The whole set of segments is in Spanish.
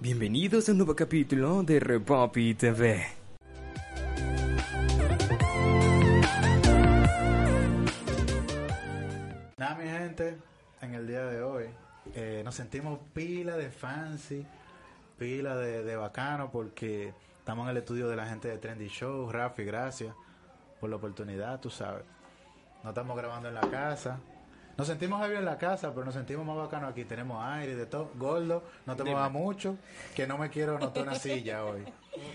Bienvenidos a un nuevo capítulo de Repopi TV. Nada, mi gente, en el día de hoy nos sentimos pila de fancy, pila de bacano, porque estamos en el estudio de la gente de Trendy Show. Rafi, gracias por la oportunidad, tú sabes. No estamos grabando en la casa. Nos sentimos bien en la casa, pero nos sentimos más bacanos aquí. Tenemos aire, de todo. Gordo, no te muevas mucho, que no me quiero anotar una silla hoy.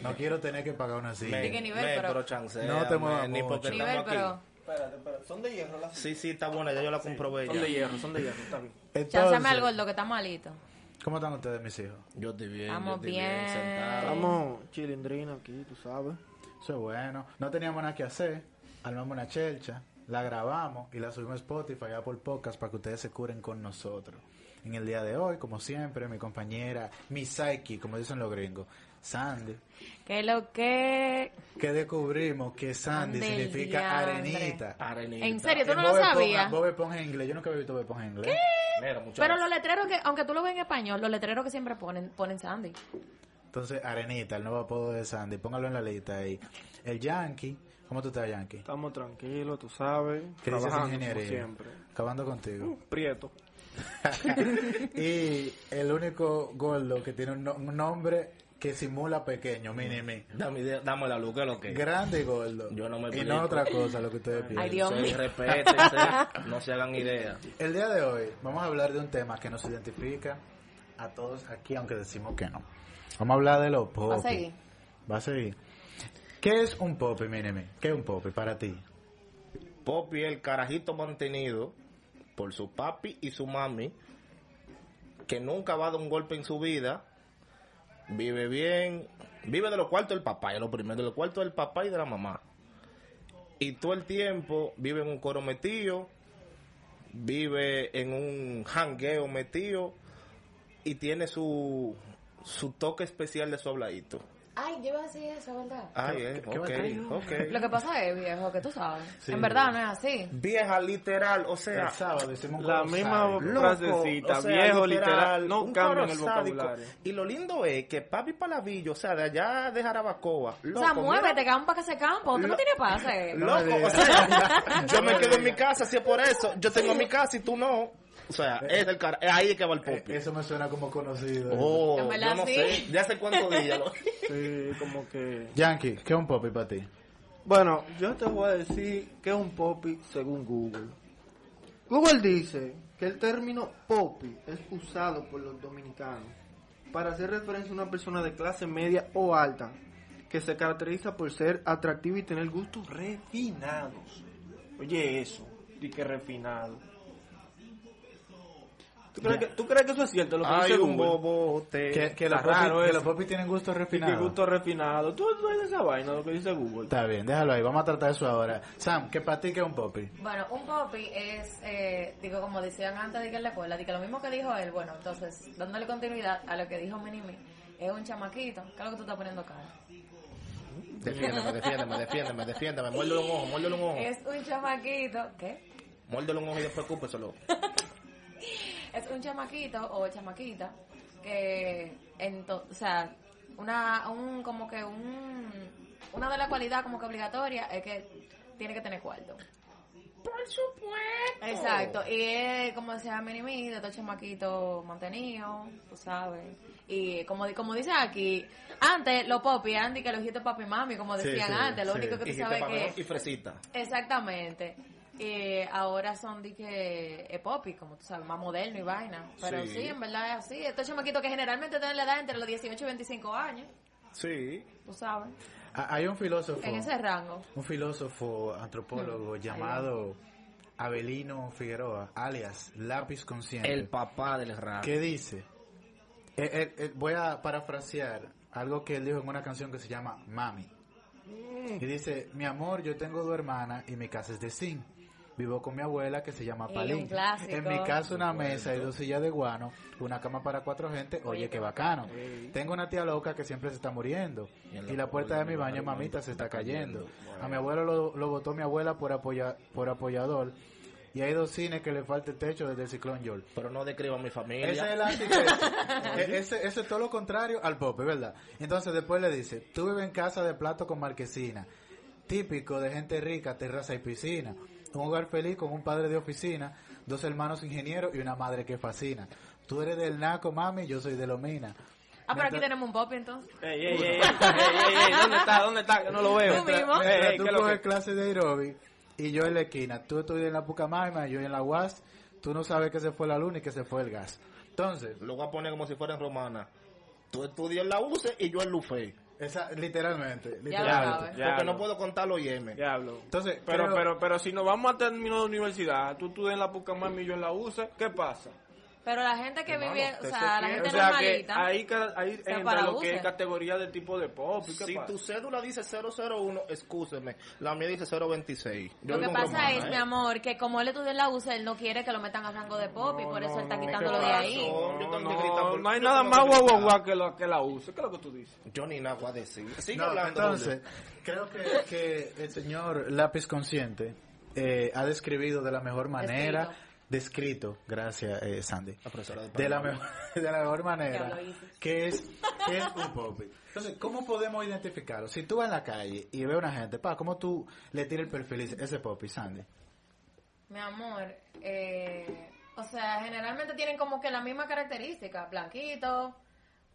No quiero tener que pagar una silla. ¿De qué nivel, pero chancea, no te muevas mucho. Nivel, pero... Espérate. ¿Son de hierro las sillas? Sí, está buena, ya yo la comprobé. Sí, son de hierro, está bien. Chánsame al gordo, que está malito. ¿Cómo están ustedes, mis hijos? Yo estoy bien. Estamos bien sentados. Estamos chilindrina aquí, tú sabes. Eso es bueno. No teníamos nada que hacer. Armamos una chelcha. La grabamos y la subimos a Spotify y Apple Podcast para que ustedes se curen con nosotros. En el día de hoy, como siempre, mi compañera, mi psyche, como dicen los gringos, Sandy. ¿Qué lo que? Que descubrimos que Sandy significa arenita. ¿En serio? ¿Tú no lo sabías? Bob Esponja en inglés. Yo nunca había visto Bob Esponja en inglés. ¿Qué? Pero los letreros, que aunque tú lo ves en español, los letreros que siempre ponen Sandy. Entonces, arenita, el nuevo apodo de Sandy. Póngalo en la lista ahí. El Yankee. ¿Cómo tú estás, Yankee? Estamos tranquilos, tú sabes. ¿Qué dices, ingeniería? Siempre. Acabando contigo. Prieto. Y el único gordo que tiene un nombre que simula pequeño, mini. Dame la luz, que lo que es. Grande y gordo. Yo no me pido. Y no otra cosa, lo que ustedes piden. Ay, Dios mío. Respétense, no se hagan idea. El día de hoy vamos a hablar de un tema que nos identifica a todos aquí, aunque decimos que no. Vamos a hablar de los popis. Va a seguir. ¿Qué es un popi, míneme? ¿Qué es un popi para ti? Popi es el carajito mantenido por su papi y su mami, que nunca va a dar un golpe en su vida, vive bien, vive de los cuartos del papá, es lo primero, de los cuartos del papá y de la mamá. Y todo el tiempo vive en un coro metido, vive en un jangueo metido y tiene su toque especial de su habladito. Ay, yo iba a decir eso, ¿verdad? Ay, okay. Lo que pasa es, viejo, que tú sabes. Sí, en verdad no es así. Vieja, literal, o sea... El sábado hicimos la misma frasecita, o sea, viejo, literal, no cambian el vocabulario. Y lo lindo es que papi Palavillo, o sea, de allá de Jarabacoa... Loco, o sea, muévete, campa que se campa, tú no tienes pase. Loco, o sea, yo me quedo en mi casa, si es por eso. Yo tengo mi casa y tú no... O sea, es el cara, es ahí que va el popi. Eso me suena como conocido. Oh, yo no sé, ya hace cuántos días. Sí, como que... Yankee, ¿qué es un popi para ti? Bueno, yo te voy a decir qué es un popi según Google. Google dice que el término popi es usado por los dominicanos para hacer referencia a una persona de clase media o alta que se caracteriza por ser atractiva y tener gustos refinados. Oye, eso, di que refinado. ¿Tú crees que eso es cierto? Lo que hay un bobo, que los popis tienen gusto refinado. Que gusto refinado. ¿Tú eres esa vaina, lo que dice Google? Está bien, déjalo ahí. Vamos a tratar eso ahora. Sam, ¿qué para ti que es un popi? Bueno, un popi es, como decían antes de que en la escuela, de que lo mismo que dijo él, bueno, entonces, dándole continuidad a lo que dijo Minimi, es un chamaquito. ¿Qué es lo que tú estás poniendo cara? Defiéndeme. Muérdele un ojo. Es un chamaquito. ¿Qué? Muérdele un ojo y después cúpeselo. Es un chamaquito o chamaquita que, una de las cualidades como que obligatoria es que tiene que tener cuarto. Por supuesto. Exacto. Y es, como decía Minimi, de todo chamaquito mantenido, tú sabes. Y como dice aquí, antes los popis, Andy, que los hijitos papi y mami, como decían antes, lo único que tú sabes que... Y fresita. Exactamente. Ahora son de que popi, como tú sabes, más moderno y vaina. Pero sí, en verdad es así. Estos chamaquitos que generalmente tienen la edad entre los 18 y 25 años. Sí. Tú sabes. Hay un filósofo. En ese rango. Un filósofo antropólogo llamado Abelino Figueroa, alias Lápiz Conciente. El papá del rango. ¿Qué dice? Voy a parafrasear algo que él dijo en una canción que se llama Mami. Y dice, mi amor, yo tengo 2 hermanas y mi casa es de zinc. Vivo con mi abuela que se llama Palín. En mi casa una mesa y 2 sillas de guano, una cama para 4 gente, oye qué bacano. Tengo una tía loca que siempre se está muriendo y la puerta de mi baño, mamita, se está cayendo. A mi abuelo lo votó mi abuela por apoyador. Y hay 2 cines que le falta el techo desde el ciclón Yol. Pero no describa a mi familia. Ese es el antitecho. Ese es todo lo contrario al pope, ¿verdad? Entonces después le dice, tú vives en casa de plato con marquesina, típico de gente rica, terraza y piscina. Un hogar feliz con un padre de oficina, 2 hermanos ingenieros y una madre que fascina. Tú eres del naco, mami, yo soy de Lomina. Ah, pero aquí tenemos un popi, entonces. ¿Dónde está? Yo no lo veo. Tú coges clases de Nairobi y yo en la esquina. Tú estudias en la Pucamaína, yo en la UAS. Tú no sabes que se fue la luna y que se fue el gas. Entonces, lo voy a poner como si fuera en romana. Tú estudias en la UCE y yo en Lufe. Esa, literalmente. Porque no puedo contar los yemes. Entonces, pero si nos vamos a términos de universidad, tú estudias en la Pucamaína y yo en la UCE, ¿qué pasa? Pero la gente que vive, no, la gente normalita. Ahí entra lo que es categoría de tipo de pop. Si tu cédula dice 001, excúseme, la mía dice 026. Lo que pasa romana, es, mi amor, que como él estudia en la UCE, él no quiere que lo metan a rango de pop y por eso él está quitándolo de ahí. No hay nada más guau que la UCE. ¿Qué es lo que tú dices? Yo ni nada voy a decir. Sigue hablando. Entonces, creo que el señor Lápiz Conciente ha describido de la mejor manera... Descrito, gracias Sandy, de la mejor manera que es un popi. Entonces, ¿cómo podemos identificarlo? Si tú vas en la calle y ves a una gente, ¿cómo tú le tiras el perfil ese popi, Sandy? Mi amor, o sea, generalmente tienen como que la misma característica, blanquito,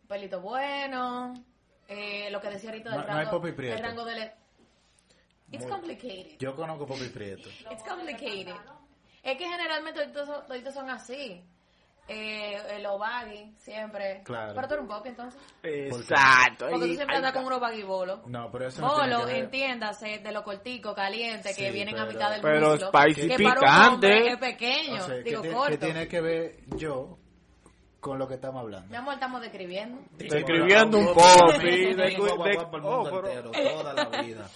pelito bueno, lo que decía ahorita del rango, no hay popi prieto. El rango del... It's complicated. Yo conozco popi prieto. It's complicated. Es que generalmente todos son así. Los baggy, siempre. Claro. Pero tú eres un popi, entonces. Exacto. Porque tú siempre andas con unos baggy bolos. No, pero eso bolo, no tiene entiéndase, de los corticos, calientes, sí, que vienen a mitad del muslo. Pero spicy picante. Es pequeño, o sea, digo corto. ¿Qué tiene que ver yo con lo que estamos hablando? Mi amor, estamos describiendo. Describiendo un popi. Toda la vida.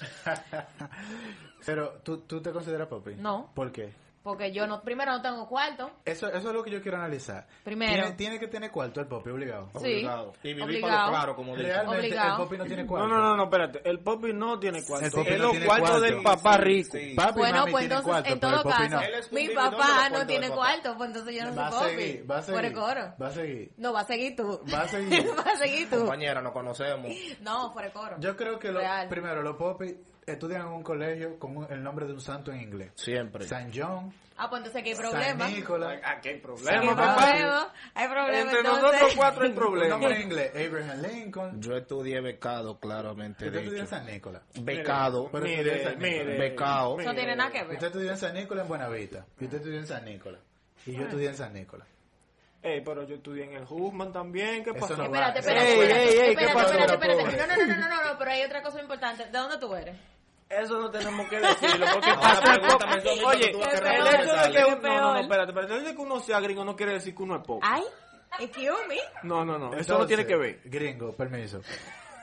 Pero, ¿tú te consideras popi? No. ¿Por qué? Porque yo primero no tengo cuarto. Eso es lo que yo quiero analizar. Primero. Tiene que tener cuarto el popi, obligado. Sí. Obligado. Y vivir para lo claro, como dicen. Realmente el popi no tiene cuarto. No, espérate. El popi no tiene cuarto. Es los cuartos del papá rico. Sí. Papi, bueno, mami, pues entonces, cuarto, en todo caso, no. Mi papá no tiene cuarto, pues entonces yo no soy popi. Va a seguir. Por el coro. Va a seguir. No, va a seguir tú. Va a seguir tú. Compañera, nos conocemos. No, por el coro. Yo creo que primero, los popis... Estudian en un colegio con el nombre de un santo en inglés. Siempre. San John. Ah, pues entonces aquí hay problemas. San Nicolás. Aquí hay problemas, papá. Hay problemas. Entre nosotros 4 hay problemas. Nombre en inglés. Abraham Lincoln. Yo estudié becado, claramente. Usted estudió en San Nicolás. Becado. Mire. Becado. Eso tiene nada que ver. Usted estudió en San Nicolás en Buenavista. Y usted estudió en San Nicolás. Y yo estudié en San Nicolás. Pero yo estudié en el Huffman también, ¿qué pasó? Espérate, no, pero hay otra cosa importante. ¿De dónde tú eres? Eso no tenemos que decirlo, porque pasa poco. Oye, el hecho de que espérate, que uno sea gringo no quiere decir que uno es poco. Ay, excuse me. No, entonces, eso no tiene que ver. Gringo, permiso.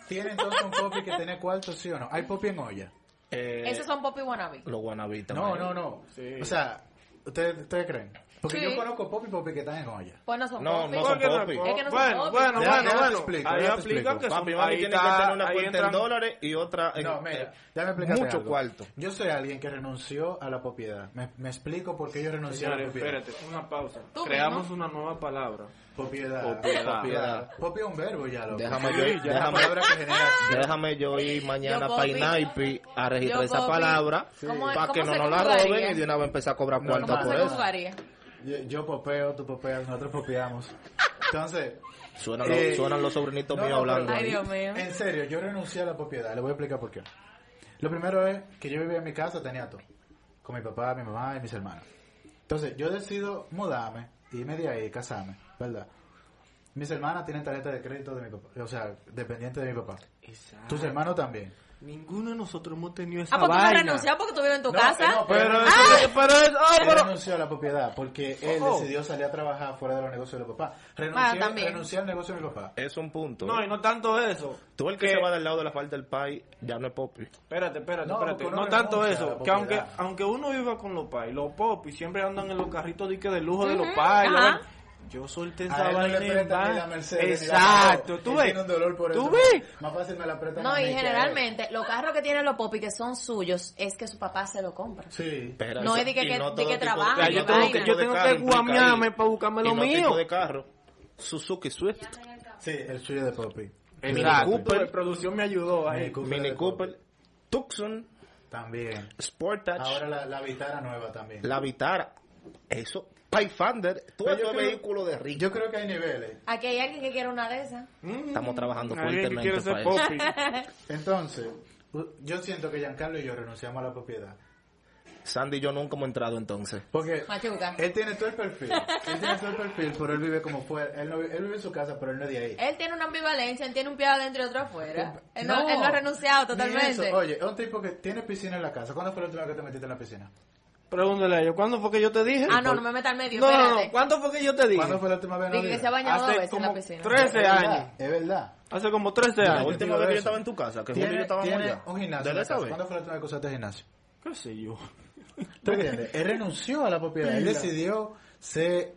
¿Tiene entonces un popi que tiene cuarto, sí o no? ¿Hay popi en olla? Esos son popi wannabe. Los wannabe también. No. Sí. O sea, ¿ustedes creen? Porque yo conozco popi que están en olla. Pues no son popi. No son popi. Es que no son popi. Bueno. Ahí explico. Papi, mami tiene que tener una cuenta en dólares y otra en... No, mira, déjame explicarte mucho algo. Cuarto. Yo soy alguien que renunció a la propiedad. Me explico por qué yo renuncié a la propiedad. Espérate, una pausa. Creamos una nueva palabra. Propiedad. Popi es un verbo ya, loco. Déjame yo ir mañana para INAIPI a registrar esa palabra para que no nos la roben y de una vez empezar a cobrar cuarta por eso. Yo popeo, tú popeas, nosotros popeamos. Entonces... Suenan los sobrinitos míos hablando. Ay, Dios mío. En serio, yo renuncié a la propiedad. Le voy a explicar por qué. Lo primero es que yo vivía en mi casa, tenía todo. Con mi papá, mi mamá y mis hermanos. Entonces, yo decido mudarme, irme de ahí, casarme, ¿verdad? Mis hermanas tienen tarjeta de crédito de mi papá, o sea, dependiente de mi papá. Exacto. Tus hermanos también. Ninguno de nosotros hemos tenido esa vaina. Ah, porque tú renunciaste porque estuvieron en tu casa. No, pero él renunció a la propiedad porque él decidió salir a trabajar fuera de los negocios de mi papá. Renunció al negocio de mi papá. Es un punto. No, y no tanto eso. Tú el que se va del lado de la falda del país, ya no es popi. Espérate. No tanto eso, que aunque uno viva con los popis siempre andan en los carritos de lujo de los pais. Yo solté esa vaina en la Mercedes. Exacto, tú ves. Tú ves. Más fácil me la apretan. No, y generalmente los carros que tienen los popis que son suyos es que su papá se lo compra. Sí. Pero no es de que trabaja. Yo tengo que guamiarme para buscarme lo mío. Tipo de carro. Suzuki Swift. Sí, el suyo de popi. Mini Cooper. Producción me ayudó ahí. Mini Cooper. Tucson. También. Sportage. Ahora la Vitara nueva también. La Vitara. Eso. Payfander, todo el vehículo de rico. Yo creo que hay niveles. Aquí hay alguien que quiere una de esas. Estamos trabajando fuertemente para eso. Entonces, yo siento que Giancarlo y yo renunciamos a la propiedad. Sandy y yo nunca hemos entrado entonces. Porque Machuca. Él tiene todo el perfil. Pero él vive como fuera. Él vive en su casa, pero él no es de ahí. Él tiene una ambivalencia, él tiene un pie adentro y otro afuera. Él no ha renunciado totalmente. Oye, es un tipo que tiene piscina en la casa. ¿Cuándo fue la última vez que te metiste en la piscina? Pregúntale a ellos, ¿cuándo fue que yo te dije? Ah, no me meta al medio, espérate. ¿Cuándo fue que yo te dije? ¿Cuándo fue la última vez? Dije que se ha bañado 2 veces en la piscina. 13 años. Es verdad. Hace como 13 años. La última vez que yo estaba en tu casa, que yo estaba allá. Un gimnasio. ¿Cuándo fue la última vez que usaste gimnasio? ¿Qué sé yo? ¿Tú entiendes? Él renunció a la propiedad. Él decidió ser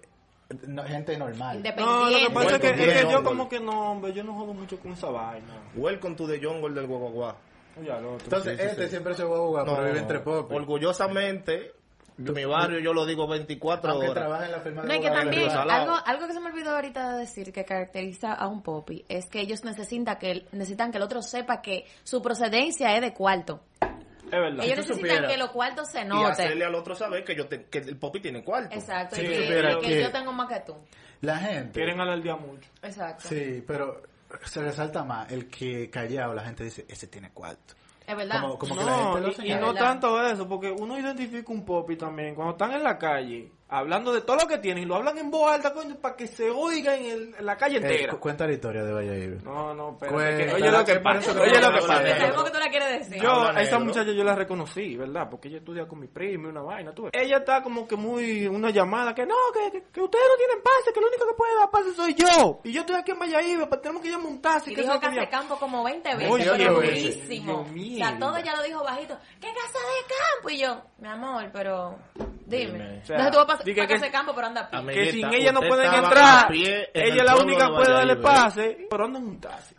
gente normal. No, lo que pasa es que yo como que no, hombre, yo no jodo mucho con esa vaina. Welcome to the jungle del guaguaguá. Entonces, siempre se va a jugar, pero vive entre popis. Orgullosamente, mi barrio yo lo digo 24 horas. Trabaja en la firma de no, que también, algo que se me olvidó ahorita de decir que caracteriza a un popi es que ellos necesitan que el otro sepa que su procedencia es de cuarto. Es verdad. Ellos necesitan que los cuartos se noten. Y hacerle al otro saber que el popi tiene cuarto. Exacto, sí, que yo tengo más que tú. La gente. Quieren alardear mucho. Exacto. Sí, pero se resalta más el que callado, la gente dice, ese tiene cuarto. Es verdad. Como que la gente lo señala. Y no tanto eso, porque uno identifica un popi también, cuando están en la calle, hablando de todo lo que tienen, y lo hablan en voz alta, coño, para que se oiga en la calle entera. Cuenta la historia de Valladolid. No, pero oye lo que pasa. Sabemos que tú la quieres decir. Yo, a esa muchacha yo la reconocí, ¿verdad? Porque ella estudia con mi prima y una vaina, tú ves. Ella está como que muy, una llamada, que ustedes no tienen pase, que lo único que puede dar pase soy yo. Y yo estoy aquí en Valladolid, tenemos que ir a montarse. Y dijo Casa de Campo como 20 veces, pero buenísimo. O sea, todo ya lo dijo bajito. ¿Qué Casa de Campo? Y yo, mi amor, pero dime. Entonces tú vas a pasar a Casa de Campo, pero anda a pie. Que sin ella no pueden entrar. Ella es la única que puede darle pase, pero anda montarse.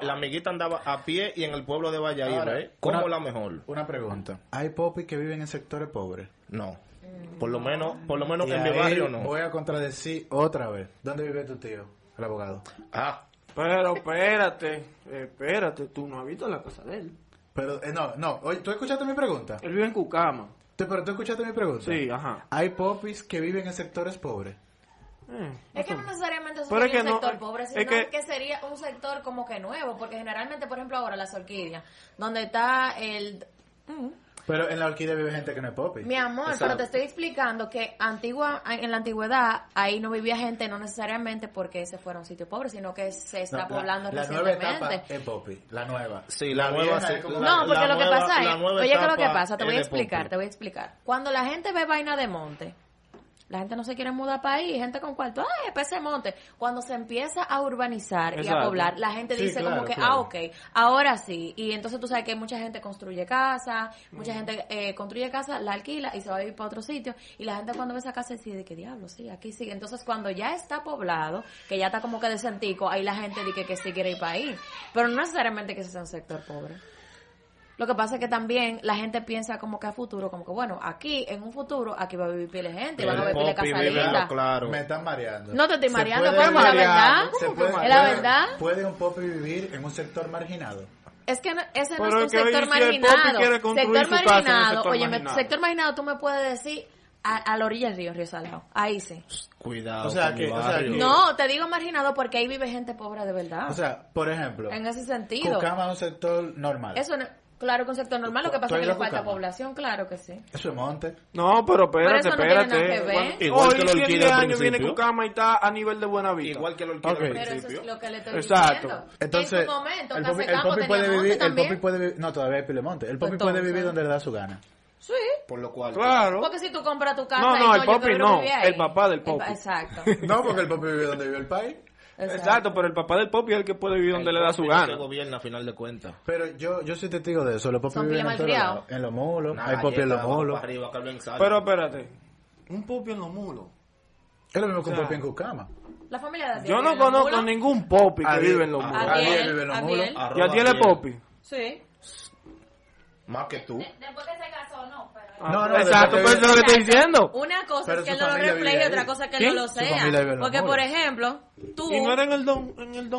La amiguita andaba a pie y en el pueblo de Valladolid. ¿Cómo la mejor? Una pregunta. ¿Hay popis que viven en sectores pobres? No. Por lo menos en mi barrio no. Voy a contradecir otra vez. ¿Dónde vive tu tío, el abogado? Pero espérate, tú no has visto la casa de él. Pero, no, oye, ¿tú escuchaste mi pregunta? Él vive en Cucama. ¿Pero tú escuchaste mi pregunta? Sí, ajá. ¿Hay popis que viven en sectores pobres? Es que no necesariamente son un sector pobre, sino que sería un sector como que nuevo, porque generalmente, por ejemplo, ahora las orquídeas, donde está el... Pero en la orquídea vive gente que no es popi. Mi amor, exacto. Pero te estoy explicando que en la antigüedad ahí no vivía gente, no necesariamente porque se fuera a un sitio pobre, sino que se está poblando recientemente. La nueva etapa es popi, la nueva. Sí, la nueva. Porque lo que pasa es, oye, ¿qué es lo que pasa? Te voy a explicar. Cuando la gente ve vaina de monte, la gente no se quiere mudar para ahí, gente con cuarto, ¡ay, especie de monte! Cuando se empieza a urbanizar y a poblar, la gente dice ok, ahora sí. Y entonces tú sabes que mucha gente construye casa, la alquila y se va a vivir para otro sitio. Y la gente cuando ve esa casa dice, ¿qué diablo? Sí, aquí sigue. Entonces cuando ya está poblado, que ya está como que decentico, ahí la gente dice que sí quiere ir para ahí. Pero no necesariamente que sea un sector pobre. Lo que pasa es que también la gente piensa como que a futuro, como que bueno, aquí, en un futuro, aquí va a vivir pile gente, van a vivir pile casa linda. Claro. Me están mareando. No te estoy mareando, pero es la verdad. Es la verdad. ¿Puede un popi vivir en un sector marginado? Es que ese no es un sector marginado. Sector marginado, tú me puedes decir... A la orilla del río Salado. Ahí sí. Cuidado. No, te digo marginado porque ahí vive gente pobre de verdad. O sea, por ejemplo. En ese sentido. Cucama es un sector normal. Eso no... Claro, concepto normal, lo que pasa es que le falta población, claro que sí. Eso es monte. No, pero espérate, pero eso no espérate. Igual, igual que la orquídea. Hoy 10 años viene Cucama y está a nivel de Buenavista. Igual que la orquídea al principio. Pero eso es lo que le estoy diciendo. Entonces, en su momento, el popi puede vivir, no, todavía es pilemonte. El popi puede vivir donde le da su gana. Sí. Por lo cual. Claro. Porque si tú compras tu casa. No, no, el popi no. El papá del popi. Exacto. No, porque el popi vive donde vive el país. Exacto, pero el papá del popi es el que puede vivir donde le da su gana. El gobierno, a final de cuentas. Pero yo soy testigo de eso. Los popis viven en los mulos. Hay popis en los mulos. Pero espérate. Un popi en los mulos. Es lo mismo que un popi en Cucama. La familia de yo no conozco ningún popi que vive en los mulos. Adiel vive en los mulos. ¿Y Adiel es popi? Sí. Más que tú. Después que se casó, no. No, no, exacto, pero eso es lo que estoy diciendo. Una cosa es que él no lo refleje y otra cosa es que él no lo sea. Porque, por ejemplo, tú... ¿Y no era en el Don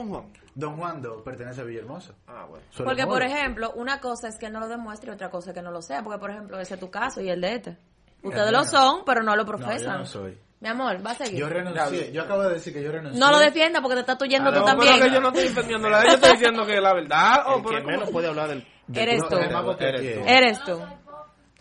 Juan? Don Juan pertenece a Villahermosa. Ah, bueno. Porque, por ejemplo, una cosa es que él no lo demuestre y otra cosa es que no lo sea. Porque, por ejemplo, ese es tu caso y el de este. Ustedes lo son, pero no lo profesan. No, yo no soy. Mi amor, va a seguir. Yo renuncié. Yo acabo de decir que yo renuncié. No lo defienda porque te estás huyendo tú también. No, que yo no estoy defendiendo la ella. Estoy diciendo que la verdad... El que menos puede hablar del... Eres tú.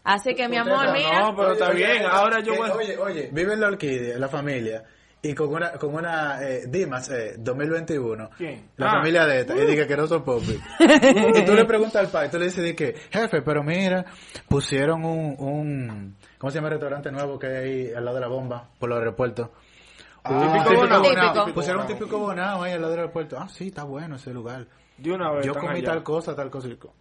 Así que mi amor, mira. No, pero está bien. Ahora yo voy. Oye, vive en la orquídea, la familia. Y con una Dimas 2021. ¿Quién? La familia de esta. Y dice que no son popis. Y tú le preguntas al padre, tú le dices de que, jefe, pero mira, pusieron un ¿cómo se llama el restaurante nuevo que hay ahí al lado de la bomba? Por los aeropuertos. Típico Bonao. Pusieron un Típico Bonao ahí al lado del aeropuerto. Ah, sí, está bueno ese lugar. De una vez yo comí allá. Tal cosa.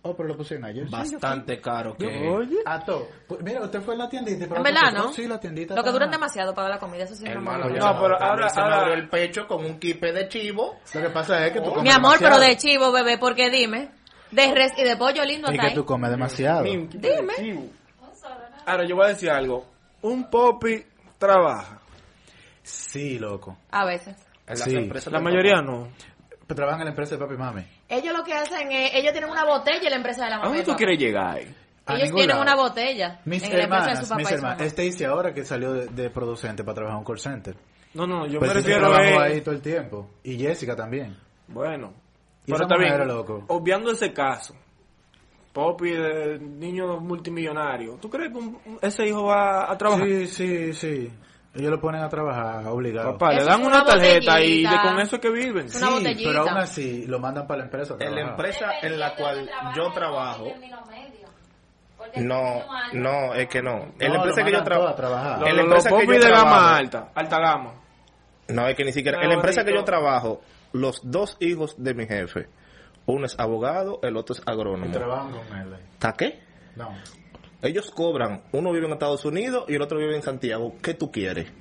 Oh, pero lo pusieron ayer. Bastante caro. Que... Oye. A todo. Mira, usted fue a la tiendita. En verdad, ¿no? Sí, la tiendita. Lo que duran demasiado para la comida, eso sí. Hermano, no, pero ahora se me abrió el pecho con un kipe de chivo. Lo que pasa es que tú comes mi amor, demasiado. Pero de chivo, bebé, porque dime. De res y de pollo lindo hasta ahí. Y que tú comes demasiado. Dime. Ahora, yo voy a decir algo. Un popi trabaja. Sí, loco. A veces. Sí. La mayoría no. Trabajan en la empresa de papi y mami. Ellos lo que hacen es, ellos tienen una botella en la empresa de la mamá. ¿A dónde tú quieres llegar? Ellos tienen una botella. Mis hermanas, Stacy ahora que salió de producente para trabajar en un call center. No, yo pues me refiero a ahí todo el tiempo. Y Jessica también. Bueno. Y pero también, obviando ese caso, Popi, niño multimillonario, ¿tú crees que ese hijo va a trabajar? Sí. Ellos lo ponen a trabajar, obligado. Papá, le dan una tarjeta y con eso es que viven. Sí, pero aún así lo mandan para la empresa. En la empresa en la cual yo trabajo. No, es que no. En la empresa que yo trabajo. En la empresa que yo trabajo. Gama alta gama. No, es que ni siquiera. En la empresa que yo trabajo, los dos hijos de mi jefe, uno es abogado, el otro es agrónomo. Trabajan con él. ¿Está qué? No. Ellos cobran, uno vive en Estados Unidos y el otro vive en Santiago. ¿Qué tú quieres?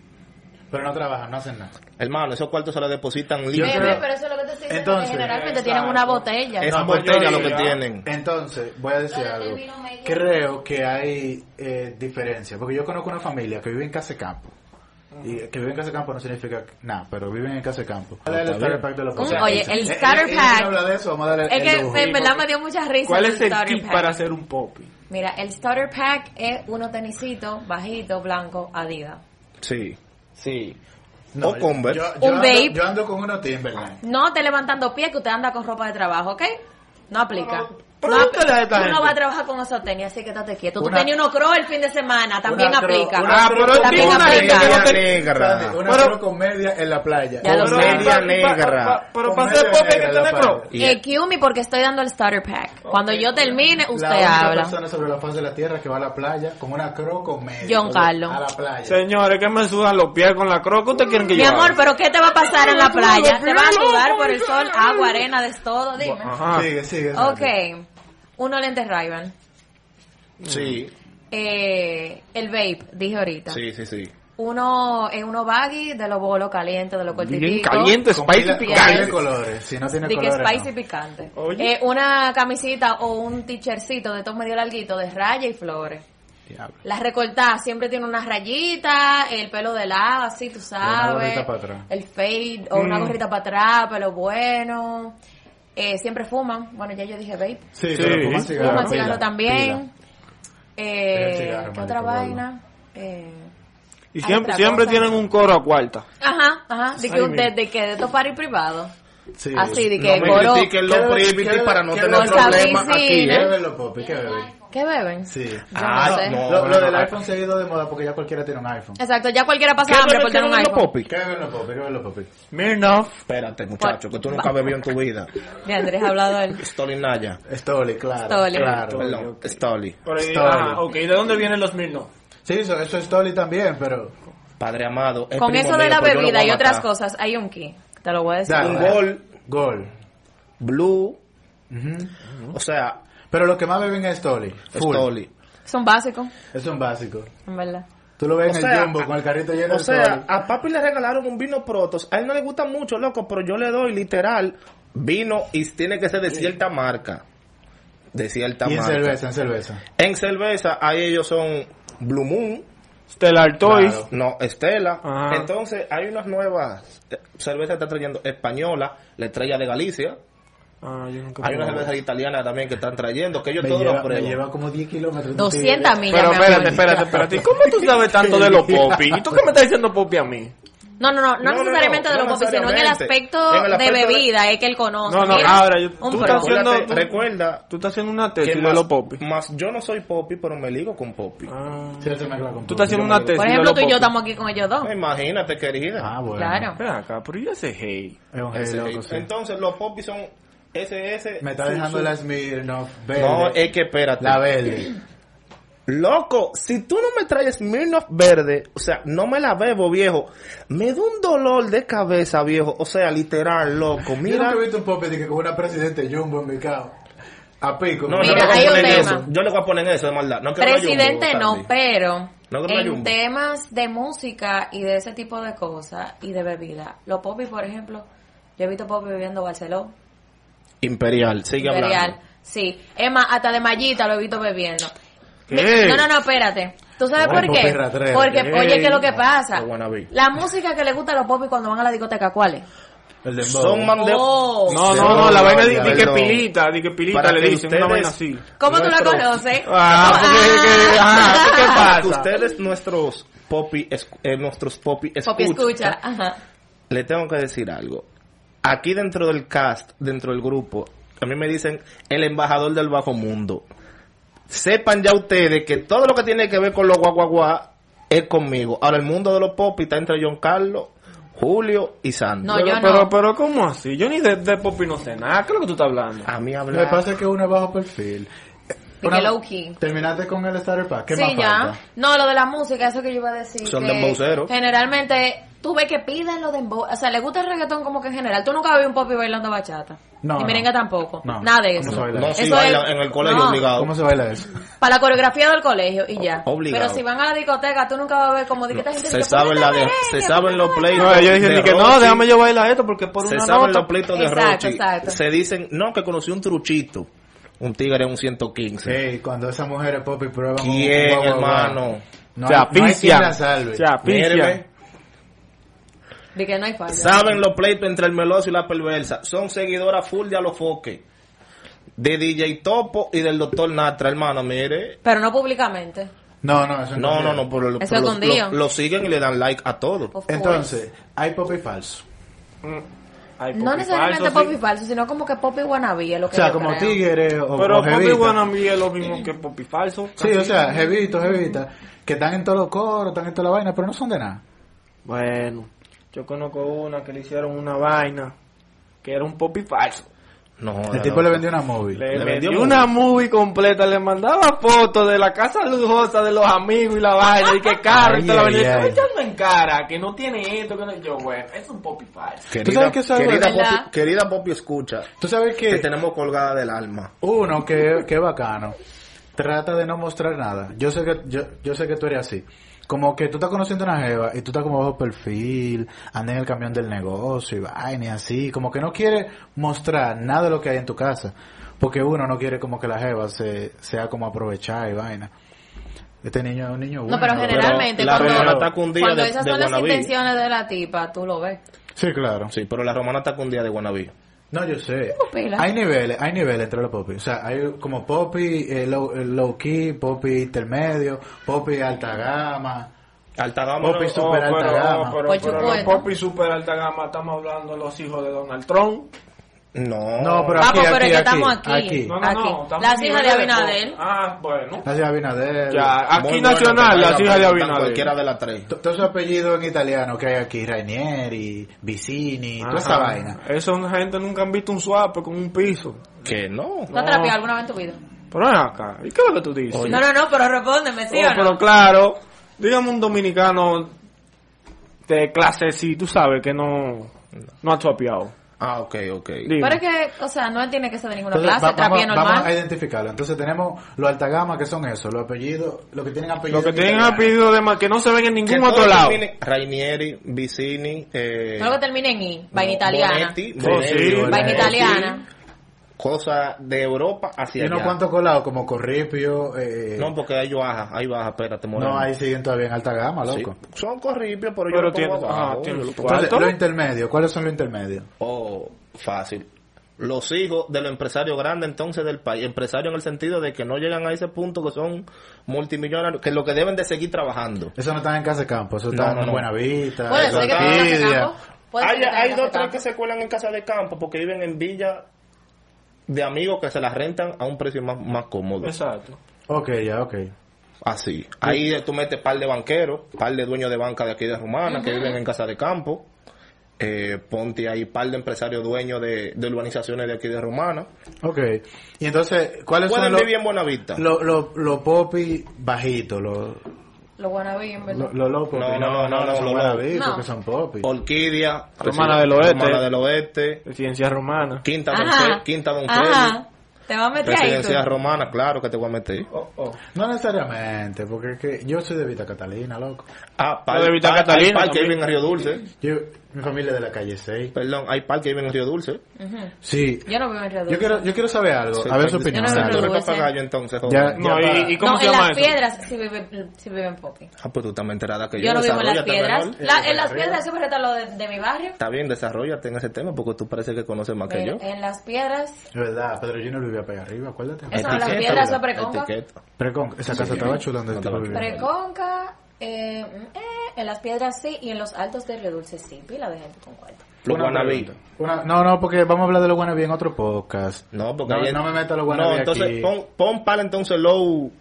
Pero no trabajan, no hacen nada. Hermano, esos cuartos se los depositan libres. Pero eso es lo que te estoy diciendo. Entonces, generalmente tienen una botella. Es una botella lo que tienen. Entonces, voy a decir algo. Creo que hay diferencia. Porque yo conozco una familia que vive en Casa de Campo. Y que viven en Casa de Campo no significa nada, pero viven en Casa de Campo. Oye, el starter pack. Habla de eso, vamos a darle. Es que en verdad me dio muchas risas. ¿Cuál es el tip para hacer un popi? Mira, el starter pack es unos tenisitos, bajito, blanco, Adidas. Sí. No, o Converse. Yo ando con unos Timberland. No te levantando pie que usted anda con ropa de trabajo, ¿ok? No aplica. Tú no vas a trabajar con esos tenis, así que estate quieto. Tú tenías unos crocs el fin de semana, también aplica. Una croc con media en la playa. Media negra. Pero para hacer popi hay que tener croc. Excuse me, porque estoy dando el starter pack. Cuando yo termine, usted habla. La persona sobre la faz de la tierra que va a la playa con una croc con media. John Carlos. A la playa. Señores, que me sudan los pies con la croc. ¿Ustedes quieren que yo haga? Mi amor, pero ¿qué te va a pasar en la playa? ¿Te va a sudar por el sol, agua, arena, de todo? Dime. Sigue. Ok. Uno lente Ray-Ban. Sí. El vape, dije ahorita. Sí. Uno baggy de los bolos calientes, de los cortititos. Bien caliente, spicy, picante. De colores, si no tiene colores, que spicy, no. Picante. Una camisita o un t-shirtcito de todo medio larguito, de raya y flores. Diablo. Las recortadas, siempre tiene unas rayitas, el pelo de lado, así, tú sabes. Una gorrita para atrás. El fade, o una gorrita para atrás, pelo bueno... siempre fuman. Bueno, ya yo dije vape. Sí. Fuman cigarro también. Cigarro, ¿qué otra vaina? Y siempre tienen un coro a cuarta. Ajá. De que de todo party privado. Sí. Así de que coro. No para no tener problemas aquí. ¿Qué beben los popis? ¿Qué beben? ¿Qué beben? Sí. Ah, no sé. No, lo del iPhone se ha ido de moda porque ya cualquiera tiene un iPhone. Exacto, ya cualquiera pasa hambre por tener un iPhone. ¿Qué beben los popis? ¿Qué beben los popis? Smirnoff. Espérate, muchacho, que tú nunca bebió en tu vida. De Andrés Hablador. Stoli Naya. Stoli, claro. Claro. Stoli. Ok, ¿de dónde vienen los Smirnoff? Sí, eso es Stoli también, pero... Padre amado. Con eso de la bebida y otras cosas, hay un key. Te lo voy a decir. Un gol. Blue. Uh-huh. O sea, pero lo que más beben es Stoli. Stoli. Son básicos. Es un básico. En verdad. Tú lo ves en el Jumbo con el carrito lleno de Stoli. O sea, a papi le regalaron un vino Protos. A él no le gusta mucho, loco, pero yo le doy literal vino y tiene que ser de cierta marca. De cierta marca. Y en cerveza. En cerveza, ahí ellos son Blue Moon. Stellar Toys. Claro. No, Estela. Ajá. Entonces, hay unas nuevas cervezas que está trayendo española, la Estrella de Galicia. Ah, yo nunca hay una cerveza italiana también que están trayendo, que ellos todos los prueban. Me lleva como 10 kilómetros. 200 millas. Pero espérate. ¿Cómo tú sabes tanto de los popis? ¿Y tú qué me estás diciendo popi a mí? No necesariamente de los popis, sino en el aspecto de bebida, es que él conoce. Recuerda, tú estás haciendo una tesis de los popis. Más yo no soy popi, pero me ligo con popis. Sí, tú estás haciendo una tesis. Por ejemplo, tú y yo estamos aquí con ellos dos. Imagínate, querida. Ah, bueno. Claro. Espera acá, pero yo sé hey. Entonces, los popis son SS. Me está dejando la Smirnoff. No, es que espérate. La verde. Loco, si tú no me traes Smirnoff verde, o sea, no me la bebo, viejo. Me da un dolor de cabeza, viejo. O sea, literal, loco. Mira. Yo nunca he visto un popi de que con una presidente Jumbo en mi cabo. A pico. Yo le voy a poner eso de maldad. No, presidente Jumbo, no, pero no, en temas de música y de ese tipo de cosas y de bebida. Los popis, por ejemplo, yo he visto popis bebiendo Barcelona. Imperial, sigue Imperial, hablando. Sí. Es más, hasta de mallita lo he visto bebiendo. No, espérate. ¿Tú sabes por qué? Porque, oye, ¿qué es lo que pasa? La música que le gusta a los popis cuando van a la discoteca, ¿cuál es? El de son No, la vaina de que pilita, para le dicen una vaina así. ¿Cómo tú la conoces? ¿Qué pasa? Ustedes, nuestros popis, escucha. Ajá. Le tengo que decir algo. Aquí dentro del cast, dentro del grupo, a mí me dicen el embajador del bajo mundo. Sepan ya ustedes que todo lo que tiene que ver con los guaguaguá es conmigo. Ahora, el mundo de los popis está entre John Carlos, Julio y Sandro. Pero ¿cómo así? Yo ni de popis no sé nada. ¿Qué es lo que tú estás hablando? A mí habla. Lo que pasa es que uno es bajo perfil. Terminaste con el Starter Pack. ¿Qué más falta? No, lo de la música, eso que yo iba a decir. Son dembowceros. Generalmente, tú ves que piden lo dembow. O sea, le gusta el reggaetón como que en general. Tú nunca ves un popi bailando bachata. No. Y merengue tampoco. No. Nada de eso. En el colegio obligado. ¿Cómo se baila eso? Para la coreografía del colegio y ya. Obligado. Pero si van a la discoteca, tú nunca vas a ver como de que esta gente se saben los pleitos. No, ellos dicen que no, déjame yo bailar esto porque por una nota. Se saben los pleitos de Rochi. Exacto. Se dicen, no, que conocí un truchito. Un tigre es un 115. Hey, cuando esas mujeres popi prueban un hermano. No, chapicia. Chapicia. De que no hay falla. Saben los pleitos entre el meloso y la perversa. Son seguidoras full de Alofoque. De DJ Topo y del doctor Natra, hermano, mire. Pero no públicamente. No, eso no. No, pero lo siguen y le dan like a todo. Entonces, hay popi falso. No necesariamente popi falso, sino como que popi wannabe es lo que yo creo. O sea, como tigre o pero popi wannabe es lo mismo que popi falso. Sí, o sea, jevita, que están en todos los coros, están en toda la vaina, pero no son de nada. Bueno, yo conozco una que le hicieron una vaina que era un popi falso. No, el tipo le vendió una movie. Le vendió una movie completa, le mandaba fotos de la casa lujosa de los amigos y la vaina y que caro y te la venía echando en cara, que no tiene esto, que no yo, bueno, es un popi falso. Querida popi escucha. Tú sabes que tenemos colgada del alma. Uno que bacano. Trata de no mostrar nada. Yo sé que tú eres así. Como que tú estás conociendo una jeva y tú estás como bajo perfil, andas en el camión del negocio y vaina y así. Como que no quieres mostrar nada de lo que hay en tu casa. Porque uno no quiere como que la jeva sea como aprovechada y vaina. Este niño es un niño bueno. No, pero generalmente cuando esas son las intenciones de la tipa, tú lo ves. Sí, claro. Sí, pero la romana está cundida de Guanabí. No, yo sé. Hay niveles entre los popis. O sea, hay como popi low key, popi intermedio, popi alta gama. Alta gama. Poppy super alta gama. Pero Poppy super alta gama, estamos hablando de los hijos de Donald Trump. No, pero aquí, Papo, pero es que estamos aquí. No, las hijas de Abinader. Ah, bueno. Las hijas de Abinader. Ya, aquí nacional, las hijas de Abinader. Cualquiera de las tres. Todos esos apellidos en italiano que hay aquí, Rainieri, Vicini, toda esa vaina. Eso gente nunca han visto un swap con un piso. Que no. ¿Tú has trapeado alguna vez en tu vida? Pero acá, ¿y qué es lo que tú dices? No, pero respóndeme, sí o no. Pero claro, dígame un dominicano de clase, sí, tú sabes que no ha trapeado. Ah, ok. Dime. Pero es que, o sea, no tiene que ser de ninguna clase, trapea normal. Vamos a identificarlo. Entonces tenemos los altagama, que son esos, los apellidos, los que tienen apellidos. Los que tienen apellidos de más, que no se ven en ningún otro lado. Rainieri, Vicini, Luego que terminen en I, vaina italiana. Bonetti, vaina italiana. Cosas de Europa hacia allá. Y no cuantos colados, como Corripio. No, porque hay baja, espérate, moreno. No, ahí siguen todavía en alta gama, loco. Sí, son Corripios, pero yo lo pongo abajo. Los intermedios, ¿cuáles son los intermedios? Oh, fácil. Los hijos de los empresarios grandes entonces del país. Empresarios en el sentido de que no llegan a ese punto, que son multimillonarios, que es lo que deben de seguir trabajando. Eso no está en Casa de Campo, eso está en Buenavista. Bueno, eso está. Hay dos o tres que se cuelan en Casa de Campo porque viven en villa de amigos que se las rentan a un precio más cómodo. Exacto. Ok. Así. Ahí tú metes par de banqueros, par de dueños de banca de aquí de Rumana, que viven en Casa de Campo. Ponte ahí par de empresarios dueños de urbanizaciones de aquí de Rumana. Ok. Y entonces, ¿cuáles son los... Pueden vivir en Buenavista. Los popis bajitos, los guanabí, en verdad. No, que son popis. Orquídea, Romana del Oeste, Residencia Romana, Quinta Don Félix. Te va a meter ahí. Residencia Romana, claro que te voy a meter. No necesariamente, porque es que yo soy de Vita Catalina, loco. Ah, de Vita Catalina. Hay par que viven en Río Dulce. Yo, mi familia de la calle 6. Perdón, hay par que viven en Río Dulce. Sí. Yo no vivo en Río Dulce. Yo quiero saber algo, sí, a ver su opinión. ¿Y cómo se llama eso? En Las Piedras sí viven popi. Ah, pues tú estás más enterada que yo. Yo no vivo en Las Piedras. En Las Piedras siempre está lo de mi barrio. Está bien, desarrollate en ese tema, porque tú parece que conoces más que yo. En Las Piedras. Es verdad, Pedro, yo no vivía para allá arriba, acuérdate. Eso en Las Piedras o Preconca. Preconca, esa casa estaba chula donde estaba viviendo. Preconca. En Las Piedras sí, y en los altos de Río Dulce sí, pila de gente con cuarto. Los guanabí. No, porque vamos a hablar de los guanabí en otro podcast. No, porque no me meto los guanabí. No, entonces aquí. Pon par entonces low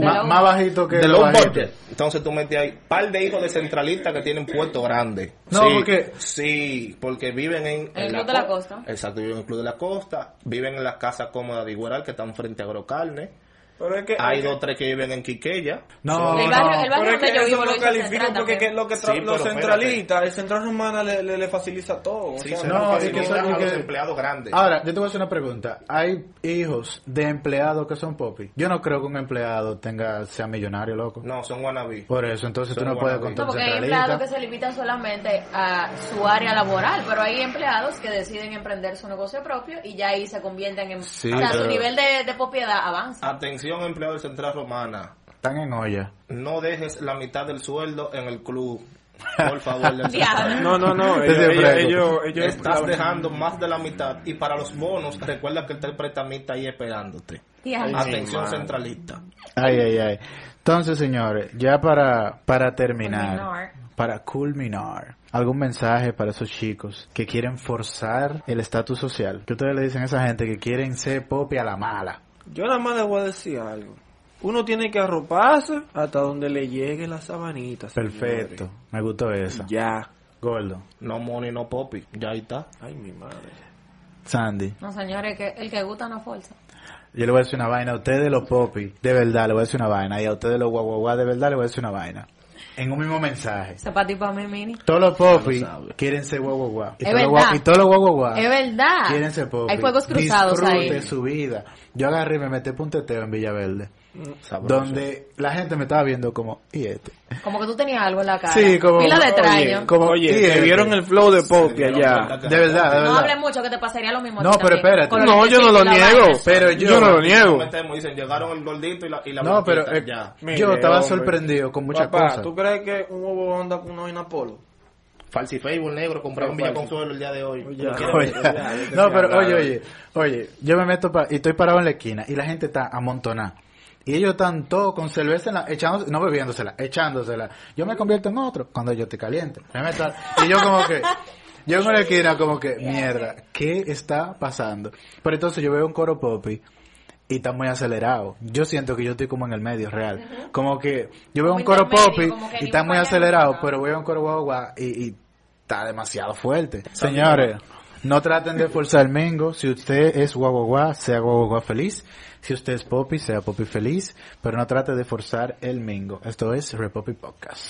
más bajito que de low budget. Entonces tú metes ahí par de hijos de centralistas que tienen puerto grande. No, sí, porque sí, porque viven en el Club de la Costa. Exacto, viven en el Club de la Costa, viven en las casas cómodas de Igueral que están frente a Agrocarne. Pero es que hay dos o tres que viven en Quiqueya. No, el barrio que yo vivo lo califican porque que lo que los centralistas, el central romano le facilita todo. Sí, o sea, no, es que son los empleados grandes. Ahora, yo te voy a hacer una pregunta. ¿Hay hijos de empleados que son popis? Yo no creo que un empleado sea millonario, loco. No, son guanabí. Por eso, entonces son tú no puedes contar. No, porque hay empleados que se limitan solamente a su área laboral, pero hay empleados que deciden emprender su negocio propio y ya ahí se convierten en... Sí, o sea, su nivel de propiedad avanza. Atención. Empleado de Central Romana. Están en olla. No dejes la mitad del sueldo en el club. Por favor. No. Ellos estás dejando más de la mitad. Y para los bonos, recuerda que está el prestamista ahí esperándote. Atención centralista. Ay. Entonces, señores, ya para terminar. Para culminar, algún mensaje para esos chicos que quieren forzar el estatus social. ¿Qué ustedes le dicen a esa gente que quieren ser popi a la mala? Yo nada más les voy a decir algo. Uno tiene que arroparse hasta donde le llegue las sabanitas. Perfecto, señores. Me gustó eso. Ya. Gordo. No money, no popi. Ya ahí está. Ay, mi madre. Sandy. No, señores, el que gusta no fuerza. Yo le voy a decir una vaina a ustedes los popis. De verdad, le voy a decir una vaina. Y a ustedes los guaguaguá, de verdad, le voy a decir una vaina. En un mismo mensaje. Zapati para mí, mini. Todos los popis quieren ser guaguaguá. Y todos los guaguaguá. Es verdad. Quieren ser popis. Hay fuegos cruzados ahí. Disfruten su vida. Yo agarré y me metí un teteo en Villaverde. Sabroso. Donde la gente me estaba viendo como, ¿y este? Como que tú tenías algo en la cara. Sí, como. Pila de extraño. Oye, te vieron el flow de popi allá. De verdad. No hables mucho que te pasaría lo mismo. No, pero espérate. No, yo no lo niego. Pero yo no lo niego. Llegaron el gordito y la. No, pero yo estaba sorprendido con muchas cosas. ¿Tú crees que un huevo onda con una Inapolo? Falsifable negro, comprar un Villaconsuelo el día de hoy. No, pero oye, yo me meto y estoy parado en la esquina y la gente está amontonada. Y ellos tanto con cerveza, no bebiéndosela, echándosela. Yo me convierto en otro cuando yo estoy caliente. Y yo como que, yo en la esquina como que, mierda, ¿qué está pasando? Pero entonces yo veo un coro popi y está muy acelerado. Yo siento que yo estoy como en el medio real. Uh-huh. Como que yo veo un coro popi y está muy acelerado, no. Pero veo un coro guagua y está demasiado fuerte. Señores, no traten de forzar el mingo. Si usted es guaguaguá, sea guaguaguá feliz. Si usted es popi, sea popi feliz. Pero no trate de forzar el mingo. Esto es Repopi Podcast.